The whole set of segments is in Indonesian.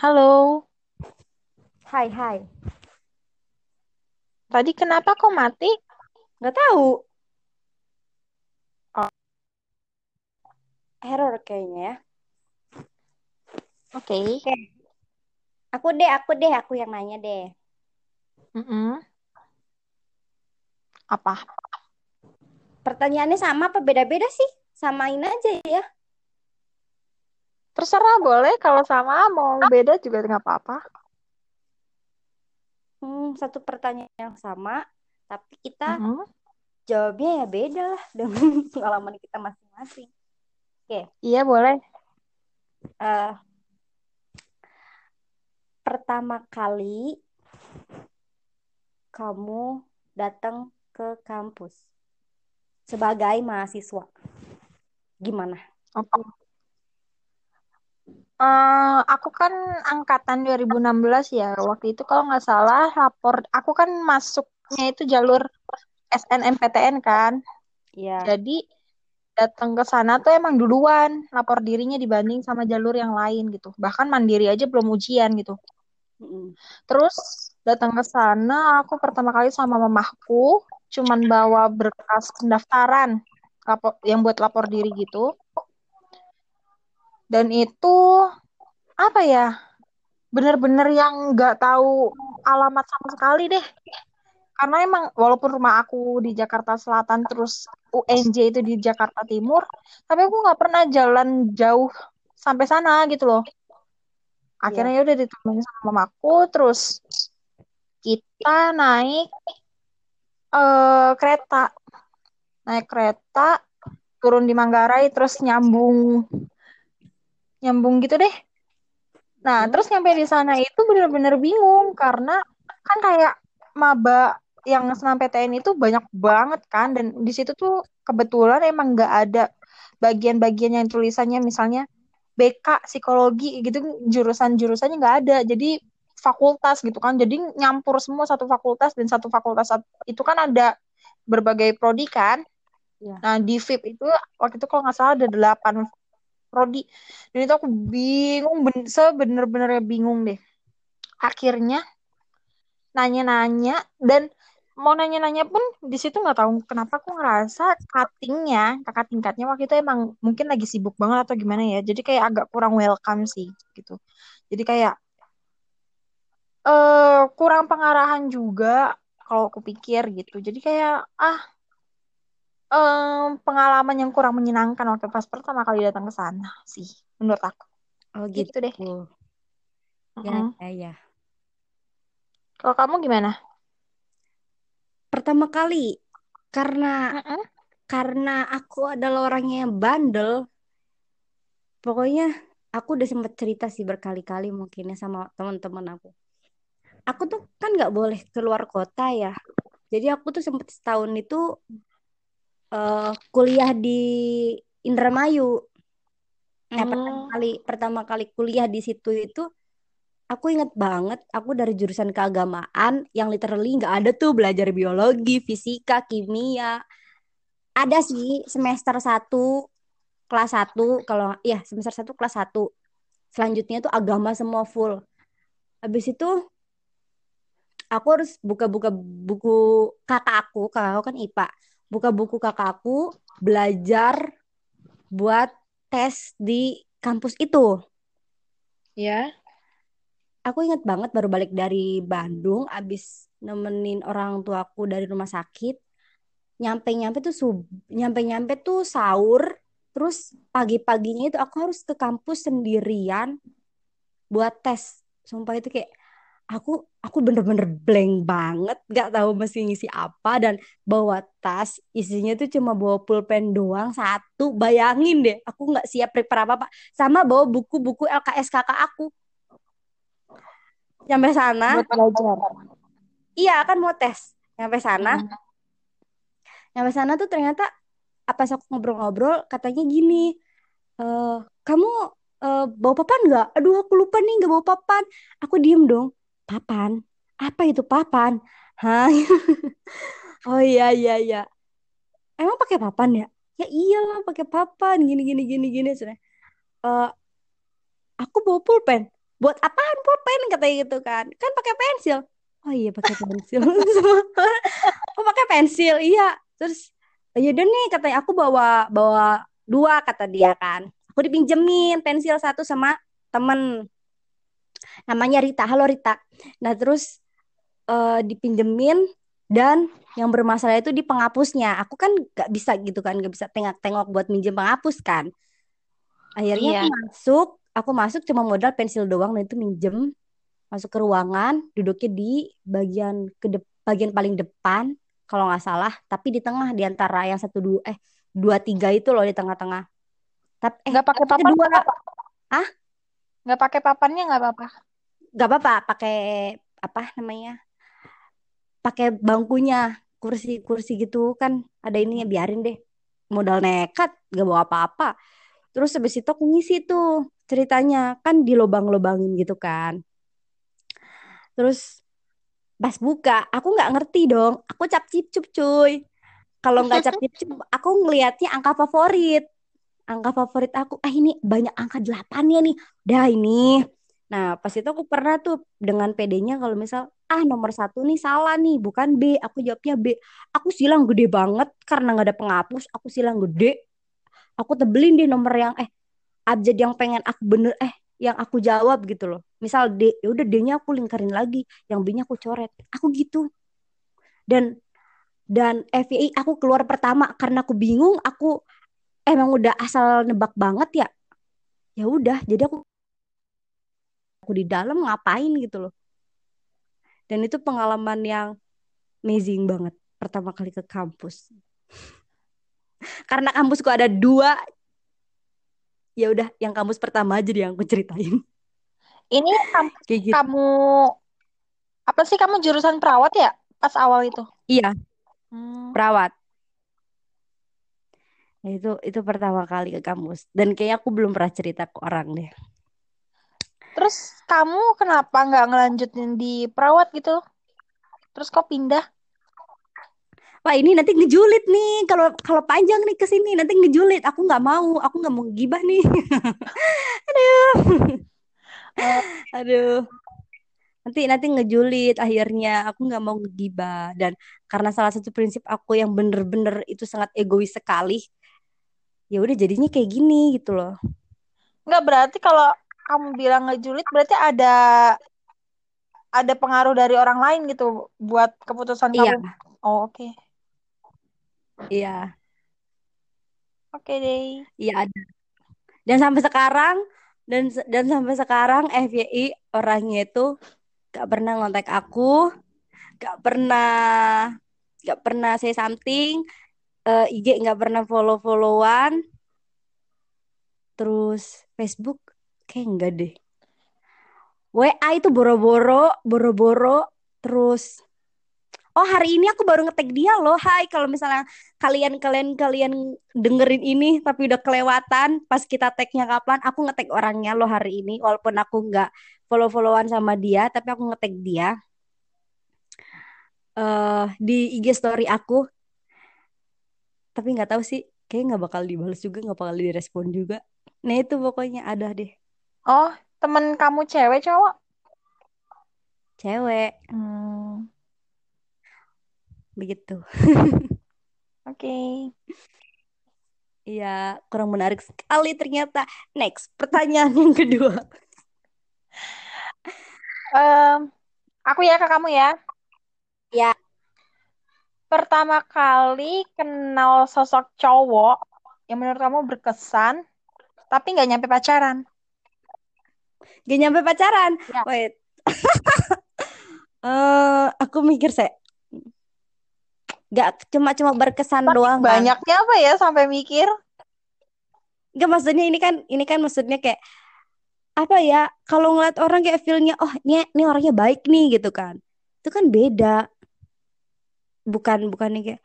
Halo, Hai. tadi kenapa kok mati? Nggak tahu. Oh, Error kayaknya ya. oke. Oke. Aku yang nanya deh. Mm-mm. Apa? Pertanyaannya sama apa beda-beda sih? Samain aja ya. Terserah boleh, kalau sama mau beda juga nggak apa-apa. Satu pertanyaan yang sama, tapi kita Mm-mm. jawabnya ya beda lah dengan pengalaman kita masing-masing. Oke. Iya boleh. Eh, Pertama kali kamu datang ke kampus sebagai mahasiswa, gimana? Oke. Aku kan angkatan 2016 ya. Waktu itu kalau nggak salah rapor aku kan masuknya itu jalur SNMPTN kan. Iya. Jadi datang ke sana tuh emang duluan lapor dirinya dibanding sama jalur yang lain gitu. Bahkan mandiri aja belum ujian gitu. Mm-mm. Terus datang ke sana aku pertama kali sama mamahku cuman bawa berkas pendaftaran yang buat lapor diri gitu. Dan itu apa ya? Bener-bener yang nggak tahu alamat sama sekali deh. Karena emang walaupun rumah aku di Jakarta Selatan terus UNJ itu di Jakarta Timur, tapi aku nggak pernah jalan jauh sampai sana gitu loh. Akhirnya Iya. ya udah ditemenin sama mamaku, terus kita eh, kereta, naik kereta, turun di Manggarai, terus nyambung gitu deh. Nah, terus nyampe di sana itu bener-bener bingung karena kan kayak maba yang SNMPTN itu banyak banget kan, dan di situ tuh kebetulan emang nggak ada bagian-bagian yang tulisannya misalnya BK psikologi gitu, jurusannya nggak ada. Jadi fakultas gitu kan. Jadi nyampur semua satu fakultas, dan satu fakultas itu kan ada berbagai prodi kan. Ya. Nah, di FIP itu waktu itu kalau nggak salah ada 8 prodi. Dan itu aku bingung, sebener-benernya bingung deh. Akhirnya nanya-nanya, dan mau nanya-nanya pun di situ nggak tahu kenapa aku ngerasa kakak tingkatnya waktu itu emang mungkin lagi sibuk banget atau gimana ya. Jadi kayak agak kurang welcome sih gitu. Jadi kayak kurang pengarahan juga kalau aku pikir gitu. Jadi kayak pengalaman yang kurang menyenangkan waktu pas pertama kali datang ke sana sih menurut aku. Oh gitu. Gitu deh. Ya, Mm-mm. ya, ya. Kalau kamu gimana? Pertama kali karena Mm-mm. Aku adalah orangnya yang bandel, pokoknya aku udah sempat cerita sih berkali-kali mungkinnya sama teman-teman aku. Aku tuh kan nggak boleh keluar kota ya. Jadi aku tuh sempat setahun itu kuliah di Indramayu. Nah, Hmm. Pertama kali kuliah di situ itu aku inget banget, aku dari jurusan keagamaan yang literally nggak ada tuh belajar biologi, fisika, kimia. Ada sih semester 1 kelas 1 kalau ya semester 1 kelas 1. Selanjutnya tuh agama semua full. Habis itu aku harus buka-buka buku kakak aku kan IPA. Buka buku kakak aku, belajar buat tes di kampus itu. Ya. Aku ingat banget baru balik dari Bandung, abis nemenin orang tuaku dari rumah sakit. Nyampe-nyampe tuh sahur, terus pagi-paginya itu aku harus ke kampus sendirian buat tes. Sumpah itu kayak aku bener-bener blank banget, gak tahu mesti ngisi apa, dan bawa tas isinya tuh cuma bawa pulpen doang satu. Bayangin deh, aku nggak siap prepare apa-apa, sama bawa buku-buku LKS kakak aku. Nyampe sana, Buat belajar. iya kan mau tes. Mm-mm. Nyampe sana tuh ternyata apa aku ngobrol-ngobrol katanya gini, "Eh, kamu bawa papan nggak?" "Aduh aku lupa nih nggak bawa papan." Aku diem dong. "Papan? Apa itu papan?" "Hah?" "Oh iya. Emang pakai papan ya?" "Ya iyalah pakai papan. Gini gini gini gini." "Eh, aku bawa pulpen." buat apaan pulpen katanya gitu kan, kan pakai pensil. Oh iya pakai pensil. Oh pakai pensil iya. Terus yaudah nih katanya aku bawa dua kata dia kan. Aku dipinjemin pensil satu sama temen namanya Rita. Halo Rita. Nah terus dipinjemin dan yang bermasalah itu di penghapusnya. Aku kan gak bisa gitu kan, gak bisa tengok-tengok buat minjem penghapus kan. Akhirnya aku masuk cuma modal pensil doang. Dan itu minjem masuk ke ruangan, duduknya di bagian paling depan kalau nggak salah, tapi di tengah di antara yang 2, 3 itu loh, di tengah-tengah. Tapi nggak pakai papan apa? Ah? Nggak pakai papannya nggak apa-apa? Nggak apa-apa, pakai apa namanya? Pakai bangkunya, kursi-kursi gitu kan ada ininya, biarin deh. Modal nekat, nggak bawa apa-apa. Terus habis itu aku ngisi tuh ceritanya, kan di lobang-lobangin gitu kan. Terus pas buka, aku gak ngerti dong. Aku cap-cip-cup cuy. Kalau gak cap-cip-cup, aku ngelihatnya angka favorit. Angka favorit aku, ini banyak angka 8-nya nih. Udah ini. Nah pas itu aku pernah tuh dengan PD-nya kalau misal, nomor 1 nih salah nih, bukan B. Aku jawabnya B. Aku silang gede banget karena gak ada penghapus. Aku silang gede. Aku tebelin deh nomor yang abjad yang pengen aku bener yang aku jawab gitu loh. Misal D, ya udah D-nya aku lingkarin lagi, yang B-nya aku coret. Aku gitu. Dan FYI aku keluar pertama karena aku bingung, aku emang udah asal nebak banget ya. Ya udah, jadi aku di dalam ngapain gitu loh. Dan itu pengalaman yang amazing banget pertama kali ke kampus. Karena kampusku ada 2. Ya udah, yang kampus pertama aja deh yang aku ceritain. Ini gitu. Kamu apa sih, kamu jurusan perawat ya pas awal itu? Iya. Perawat. Nah, itu pertama kali ke kampus dan kayaknya aku belum pernah cerita ke orang deh. Terus kamu kenapa nggak ngelanjutin di perawat gitu? Terus kok pindah? Wah ini nanti ngejulit nih, kalau panjang nih kesini nanti ngejulit. Aku nggak mau gibah nih. Aduh, nanti ngejulit akhirnya. Aku nggak mau ngegibah dan karena salah satu prinsip aku yang bener-bener itu sangat egois sekali. Ya udah jadinya kayak gini gitu loh. Nggak berarti kalau kamu bilang ngejulit berarti ada pengaruh dari orang lain gitu buat keputusan kamu. Iya. Oh oke. Okay. Iya. Oke okay, deh. Iya ada. Dan sampai sekarang FYI orangnya itu gak pernah ngontak aku, gak pernah say something, IG gak pernah follow-followan, terus Facebook kayak enggak deh. WA itu boro-boro terus. Oh hari ini aku baru nge-tag dia loh. Hai kalau misalnya kalian dengerin ini tapi udah kelewatan pas kita tag-nya kapan, aku nge-tag orangnya loh hari ini. Walaupun aku gak follow-followan sama dia, tapi aku nge-tag dia di IG story aku. Tapi gak tahu sih, kayaknya gak bakal dibalas juga, gak bakal direspon juga. Nah itu pokoknya ada deh. Oh temen kamu cewek cowok? Cewek. Begitu. Oke. Iya, kurang menarik sekali ternyata. Next, pertanyaan yang kedua. Aku ya ke kamu ya. Ya. Pertama kali kenal sosok cowok yang menurut kamu berkesan, tapi nggak nyampe pacaran. Nggak nyampe pacaran? Ya. Wait. Aku mikir gak cuma berkesan tapi doang banyaknya kan. Apa ya sampai mikir? Gak maksudnya ini kan maksudnya kayak apa ya, kalau ngeliat orang kayak feel-nya ini orangnya baik nih gitu kan. Itu kan beda. Bukan kayak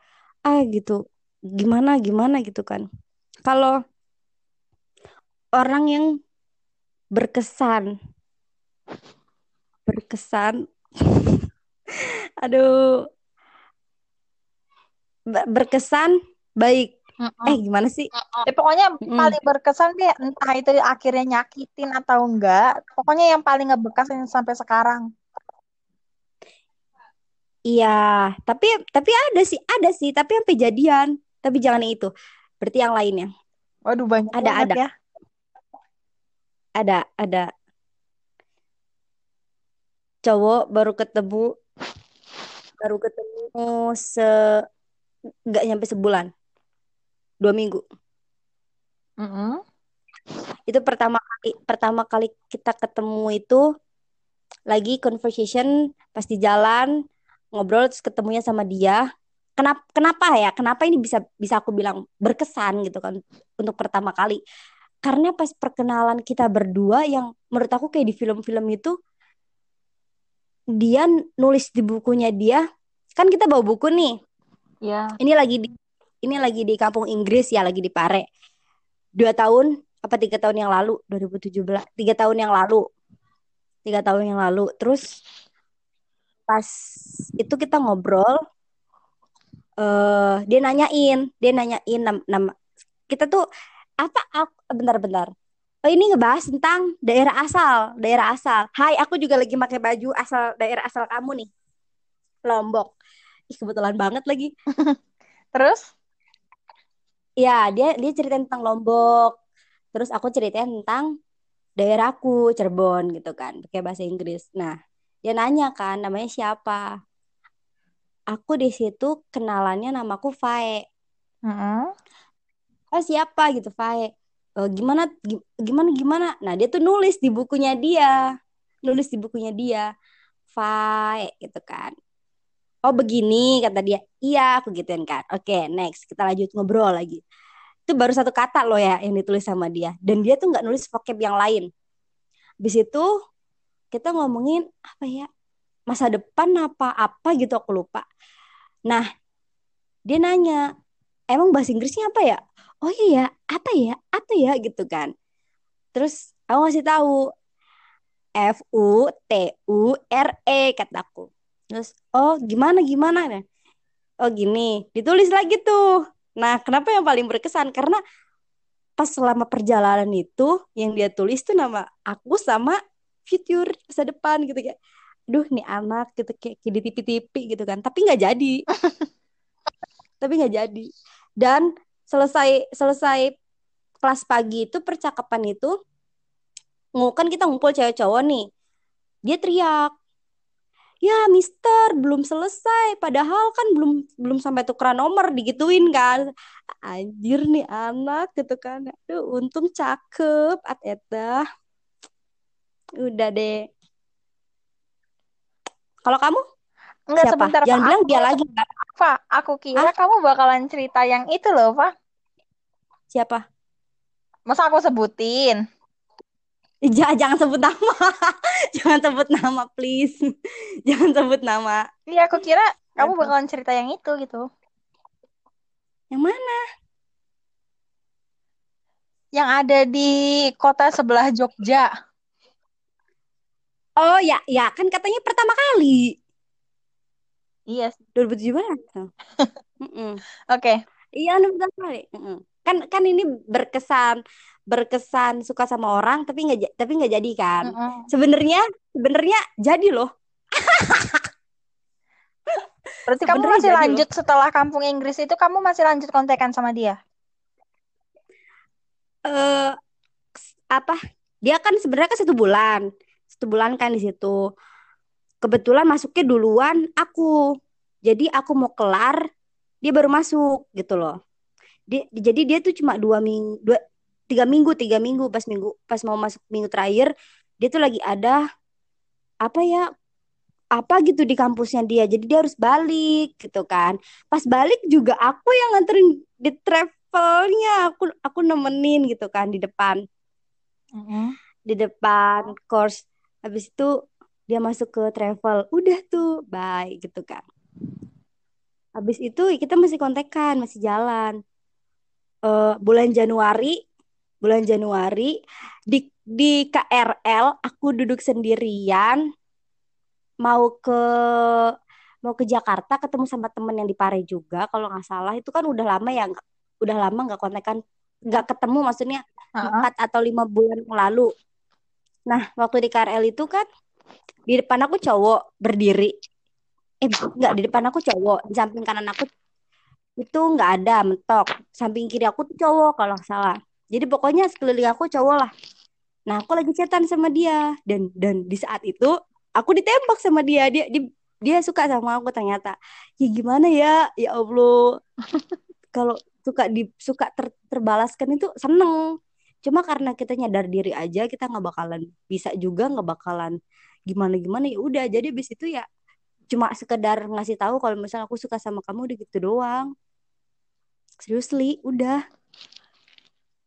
gitu. Gimana gitu kan. Kalau orang yang berkesan aduh berkesan baik gimana sih? Ya, pokoknya paling berkesan deh, entah itu akhirnya nyakitin atau enggak, pokoknya yang paling ngebekas sampai sekarang. Iya, tapi ada sih, tapi sampai jadian. Tapi jangan yang itu. Berarti yang lainnya. Waduh, banyak ada. Ya. Ada. Cowok baru ketemu nggak nyampe sebulan, 2 minggu. Itu pertama kali kita ketemu itu lagi conversation pas di jalan ngobrol, terus ketemunya sama dia. Kenapa ini bisa aku bilang berkesan gitu kan untuk pertama kali? Karena pas perkenalan kita berdua yang menurut aku kayak di film-film itu, dia nulis di bukunya dia, kan kita bawa buku nih. Ya. Ini lagi di kampung Inggris ya, lagi di Pare. 3 tahun yang lalu, 2017. 3 tahun yang lalu. Terus pas itu kita ngobrol, dia nanyain nama kita tuh apa? Bentar. Oh, ini ngebahas tentang daerah asal. Hai, aku juga lagi pakai baju daerah asal kamu nih, Lombok. Ih, kebetulan banget lagi. Terus? Ya, dia cerita tentang Lombok. Terus aku ceritain tentang daerahku, Cirebon gitu kan, pakai bahasa Inggris. Nah, dia nanya kan namanya siapa. Aku di situ kenalannya namaku Faye. Oh, siapa gitu Faye? Gimana? Nah, dia tuh nulis di bukunya dia, Faye gitu kan. Oh, begini kata dia. Iya, aku gituin kan. Oke, next kita lanjut ngobrol lagi. Itu baru 1 kata loh ya yang ditulis sama dia. Dan dia tuh nggak nulis vocab yang lain. Habis itu kita ngomongin apa ya, masa depan apa gitu, aku lupa. Nah, dia nanya, emang bahasa Inggrisnya apa ya? Oh iya, apa ya gitu kan. Terus aku ngasih tahu FUTURE kataku. Terus oh gimana? Oh gini, ditulis lagi tuh. Nah, kenapa yang paling berkesan? Karena pas selama perjalanan itu yang dia tulis tuh nama aku sama future, masa depan gitu kayak. Duh, nih anak gitu kayak di tipi-tipi gitu kan. Tapi nggak jadi. Dan selesai kelas pagi itu, percakapan itu, kan kita ngumpul cewek cowok nih, dia teriak, ya mister belum selesai, padahal kan belum sampai tukeran nomor, digituin kan, anjir nih anak gitu kan, aduh untung cakep, ateta, udah deh. Kalau kamu? Enggak, siapa? Sebentar, jangan bilang dia lagi. Pak, aku kira kamu bakalan cerita yang itu loh, Pak. Siapa? Masa aku sebutin? Jangan sebut nama. Jangan sebut nama, please. Jangan sebut nama. Iya, aku kira kamu bakalan cerita yang itu gitu. Yang mana? Yang ada di kota sebelah Jogja. Oh ya, kan katanya pertama kali. Iya, 2017. Oke. Iya, benar sekali. Kan ini berkesan suka sama orang tapi nggak jadi kan. Sebenarnya jadi loh. Berarti kamu masih lanjut loh. Setelah kampung Inggris itu kamu masih lanjut kontekan sama dia? Apa? Dia kan sebenarnya kan 1 bulan. 1 bulan kan di situ. Kebetulan masuknya duluan aku. Jadi aku mau kelar, dia baru masuk gitu loh. Jadi dia tuh cuma 3 minggu pas mau masuk minggu terakhir, dia tuh lagi ada apa gitu di kampusnya dia. Jadi dia harus balik gitu kan. Pas balik juga aku yang nganterin di travelnya, aku nemenin gitu kan di depan. Di depan course. Habis itu dia masuk ke travel, udah tuh, bye gitu kan. Habis itu kita masih kontekan, masih jalan. Bulan Januari di KRL aku duduk sendirian mau ke Jakarta, ketemu sama temen yang di Pare juga kalau nggak salah. Itu kan udah lama ya udah lama nggak kontekan, nggak ketemu maksudnya 4 atau 5 bulan yang lalu. Nah waktu di KRL itu kan di depan aku cowok berdiri, di depan aku cowok, di samping kanan aku itu nggak ada, mentok, samping kiri aku tuh cowok kalau nggak salah. Jadi pokoknya sekeliling aku cowok lah. Nah aku lagi chatan sama dia, dan di saat itu aku ditembak sama dia. Dia suka sama aku ternyata. Ya gimana ya, ya Allah. Kalau terbalaskan itu seneng. Cuma karena kita nyadar diri aja, kita nggak bakalan bisa juga, nggak bakalan gimana-gimana. Ya udah, jadi abis itu ya cuma sekedar ngasih tahu kalau misalnya aku suka sama kamu, udah gitu doang. Seriously, udah.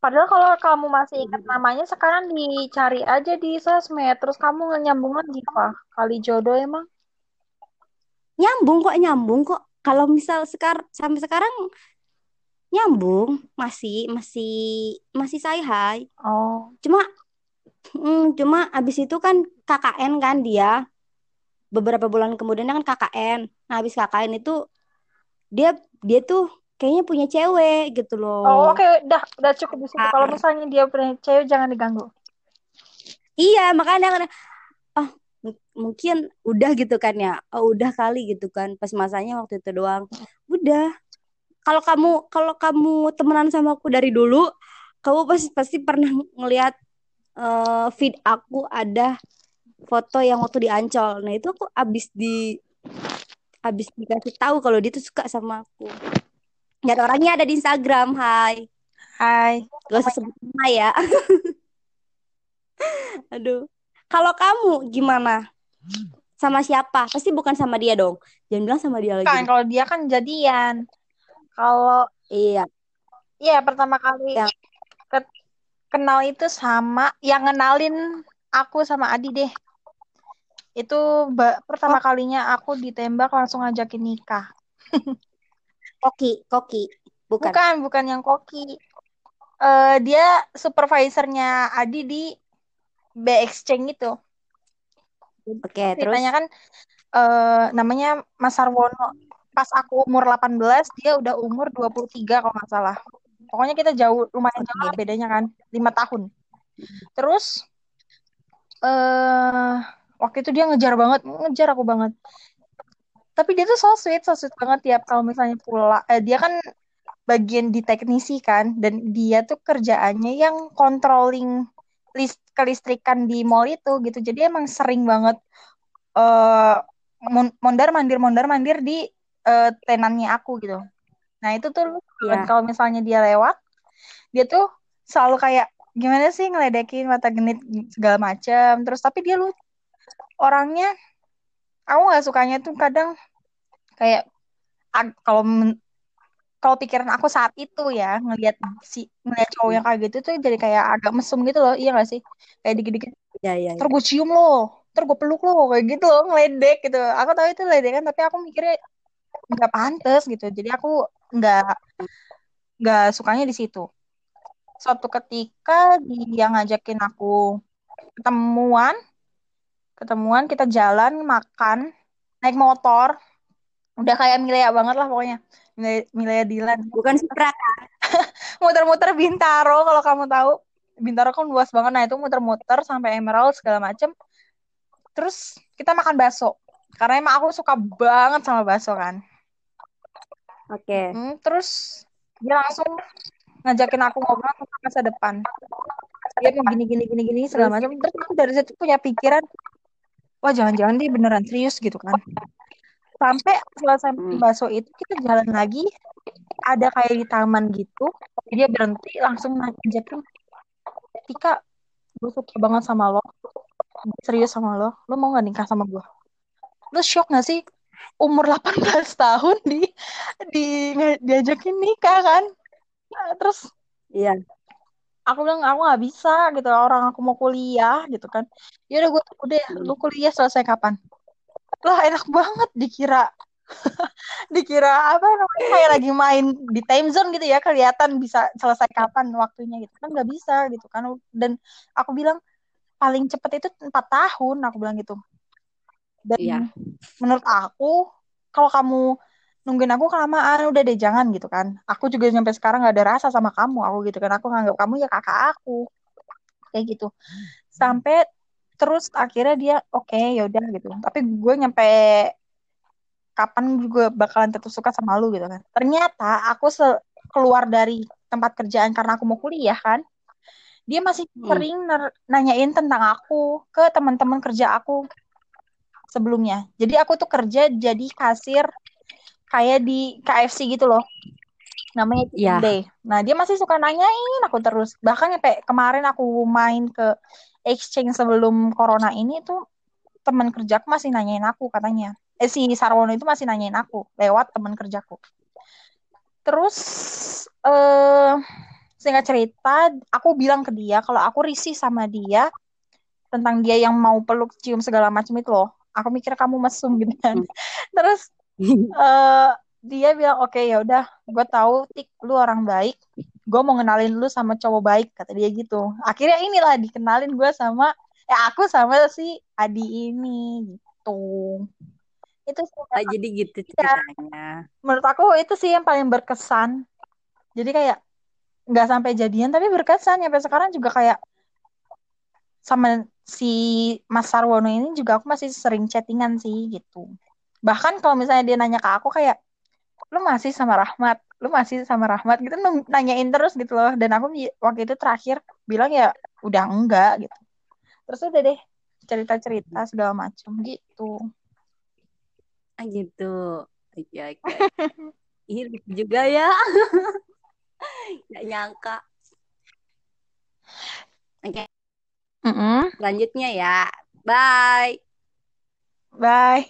Padahal kalau kamu masih ingat namanya, sekarang dicari aja di sosmed. Terus kamu nyambung lagi, Pak. Kali jodoh emang. Nyambung kok. Kalau misal sampai sekarang nyambung. Masih say hi. Oh. Cuma abis itu kan KKN kan dia. Beberapa bulan kemudian kan KKN. Nah abis KKN itu dia tuh kayaknya punya cewek gitu loh. Oh oke, okay. Udah cukup di situ. Kalau misalnya dia punya cewek jangan diganggu. Iya, makanya oh, mungkin udah gitu kan ya. Oh, udah kali gitu kan. Pas masanya waktu itu doang. Udah. Kalau kamu temenan sama aku dari dulu, kamu pasti pernah ngelihat feed aku ada foto yang waktu di Ancol. Nah, itu aku abis dikasih tahu kalau dia tuh suka sama aku. Dan orangnya ada di Instagram, Hai. Gak usah sebut nama ya. Aduh. Kalau kamu gimana? Sama siapa? Pasti bukan sama dia dong. Jangan bilang sama dia lagi. Kan kalau dia kan jadian. Kalau Iya, pertama kali kenal itu sama yang ngenalin aku sama Adi deh. Itu pertama kalinya aku ditembak langsung ngajakin nikah. Koki. Bukan yang koki. Dia supervisornya Adi di B Exchange itu. Oke, terus ditanya kan namanya Mas Sarwono. Pas aku umur 18, dia udah umur 23 kalau nggak salah. Pokoknya kita lumayan jauh bedanya kan, 5 tahun. Terus waktu itu dia ngejar aku banget. Tapi dia tuh so sweet banget tiap kalau misalnya pulang. Dia kan bagian di teknisi kan, dan dia tuh kerjaannya yang controlling kelistrikan di mall itu gitu. Jadi emang sering banget mondar-mandir di tenannya aku gitu. Nah itu tuh kalau misalnya dia lewat, dia tuh selalu kayak gimana sih, ngeledekin, mata genit segala macam. Terus tapi dia orangnya aku nggak sukanya tuh kadang kayak kalau pikiran aku saat itu ya ngelihat cowok yang kayak gitu tuh jadi kayak agak mesum gitu loh, iya nggak sih, kayak dikit-dikit ya. Terus gue cium lo, terus gue peluk lo, kayak gitu loh, ngeledek gitu. Aku tahu itu ledekan tapi aku mikirnya nggak pantas gitu, jadi aku nggak sukanya di situ. Suatu ketika dia ngajakin aku ketemuan, kita jalan, makan, naik motor. Udah kayak Milea banget lah pokoknya. Milea Dilan. Bukan Supra kan? Muter-muter Bintaro kalau kamu tahu. Bintaro kan luas banget. Nah itu muter-muter sampai Emerald segala macem. Terus kita makan bakso. Karena emang aku suka banget sama bakso kan. Oke. Okay. Terus dia langsung ngajakin aku ngobrol tentang masa depan. Dia mau gini segala macam. Terus aku dari situ punya pikiran, wah jangan-jangan dia beneran serius gitu kan. Sampai selesai bakso itu kita jalan lagi, ada kayak di taman gitu, dia berhenti langsung ngajakin, Tika, gue suka banget sama lo, serius sama lo mau gak nikah sama gue? Lo shock gak sih? Umur 18 tahun diajakin nikah kan. Terus iya, aku bilang aku nggak bisa gitu, orang aku mau kuliah gitu kan. Ya udah gue tunggu deh, lu kuliah selesai kapan? Lah enak banget dikira apa namanya, kayak lagi main di time zone gitu ya, kelihatan bisa selesai kapan waktunya gitu kan, nggak bisa gitu kan. Dan aku bilang paling cepet itu 4 tahun aku bilang gitu. Dan menurut aku kalau kamu nungguin aku kelamaan, udah deh jangan gitu kan. Aku juga sampai sekarang gak ada rasa sama kamu, aku gitu kan. Aku nganggap kamu ya kakak aku. Kayak gitu. Sampai terus akhirnya dia oke, yaudah gitu. Tapi gue nyampe kapan juga bakalan tetap suka sama lu gitu kan. Ternyata aku keluar dari tempat kerjaan karena aku mau kuliah kan. Dia masih sering nanyain tentang aku ke teman-teman kerja aku sebelumnya. Jadi aku tuh kerja jadi kasir kayak di KFC gitu loh. Namanya Chicken Day. Nah, dia masih suka nanyain aku terus. Bahkan sampai kemarin aku main ke Exchange sebelum corona ini tuh teman kerjaku masih nanyain aku katanya. Si Sarwono itu masih nanyain aku lewat teman kerjaku. Terus singkat cerita, aku bilang ke dia kalau aku risih sama dia tentang dia yang mau peluk, cium segala macam itu loh. Aku mikir kamu mesum gitu kan. Terus dia bilang oke, ya udah, gue tahu Tik, lu orang baik. Gue mau ngenalin lu sama cowok baik, kata dia gitu. Akhirnya inilah dikenalin gue sama aku sama si Adi ini gitu. Itu sih, jadi gitu ceritanya. Menurut aku itu sih yang paling berkesan. Jadi kayak nggak sampai jadian tapi berkesan sampai sekarang juga kayak sama si Mas Sarwono ini juga aku masih sering chattingan sih gitu. Bahkan kalau misalnya dia nanya ke aku kayak, lu masih sama Rahmat? Lu masih sama Rahmat? Gitu nanyain terus gitu loh. Dan aku waktu itu terakhir bilang ya udah enggak gitu. Terus udah deh cerita-cerita segala macam gitu. Ah gitu. Oke. Ini juga ya. Gak nyangka. Oke. Selanjutnya ya. Bye. Bye.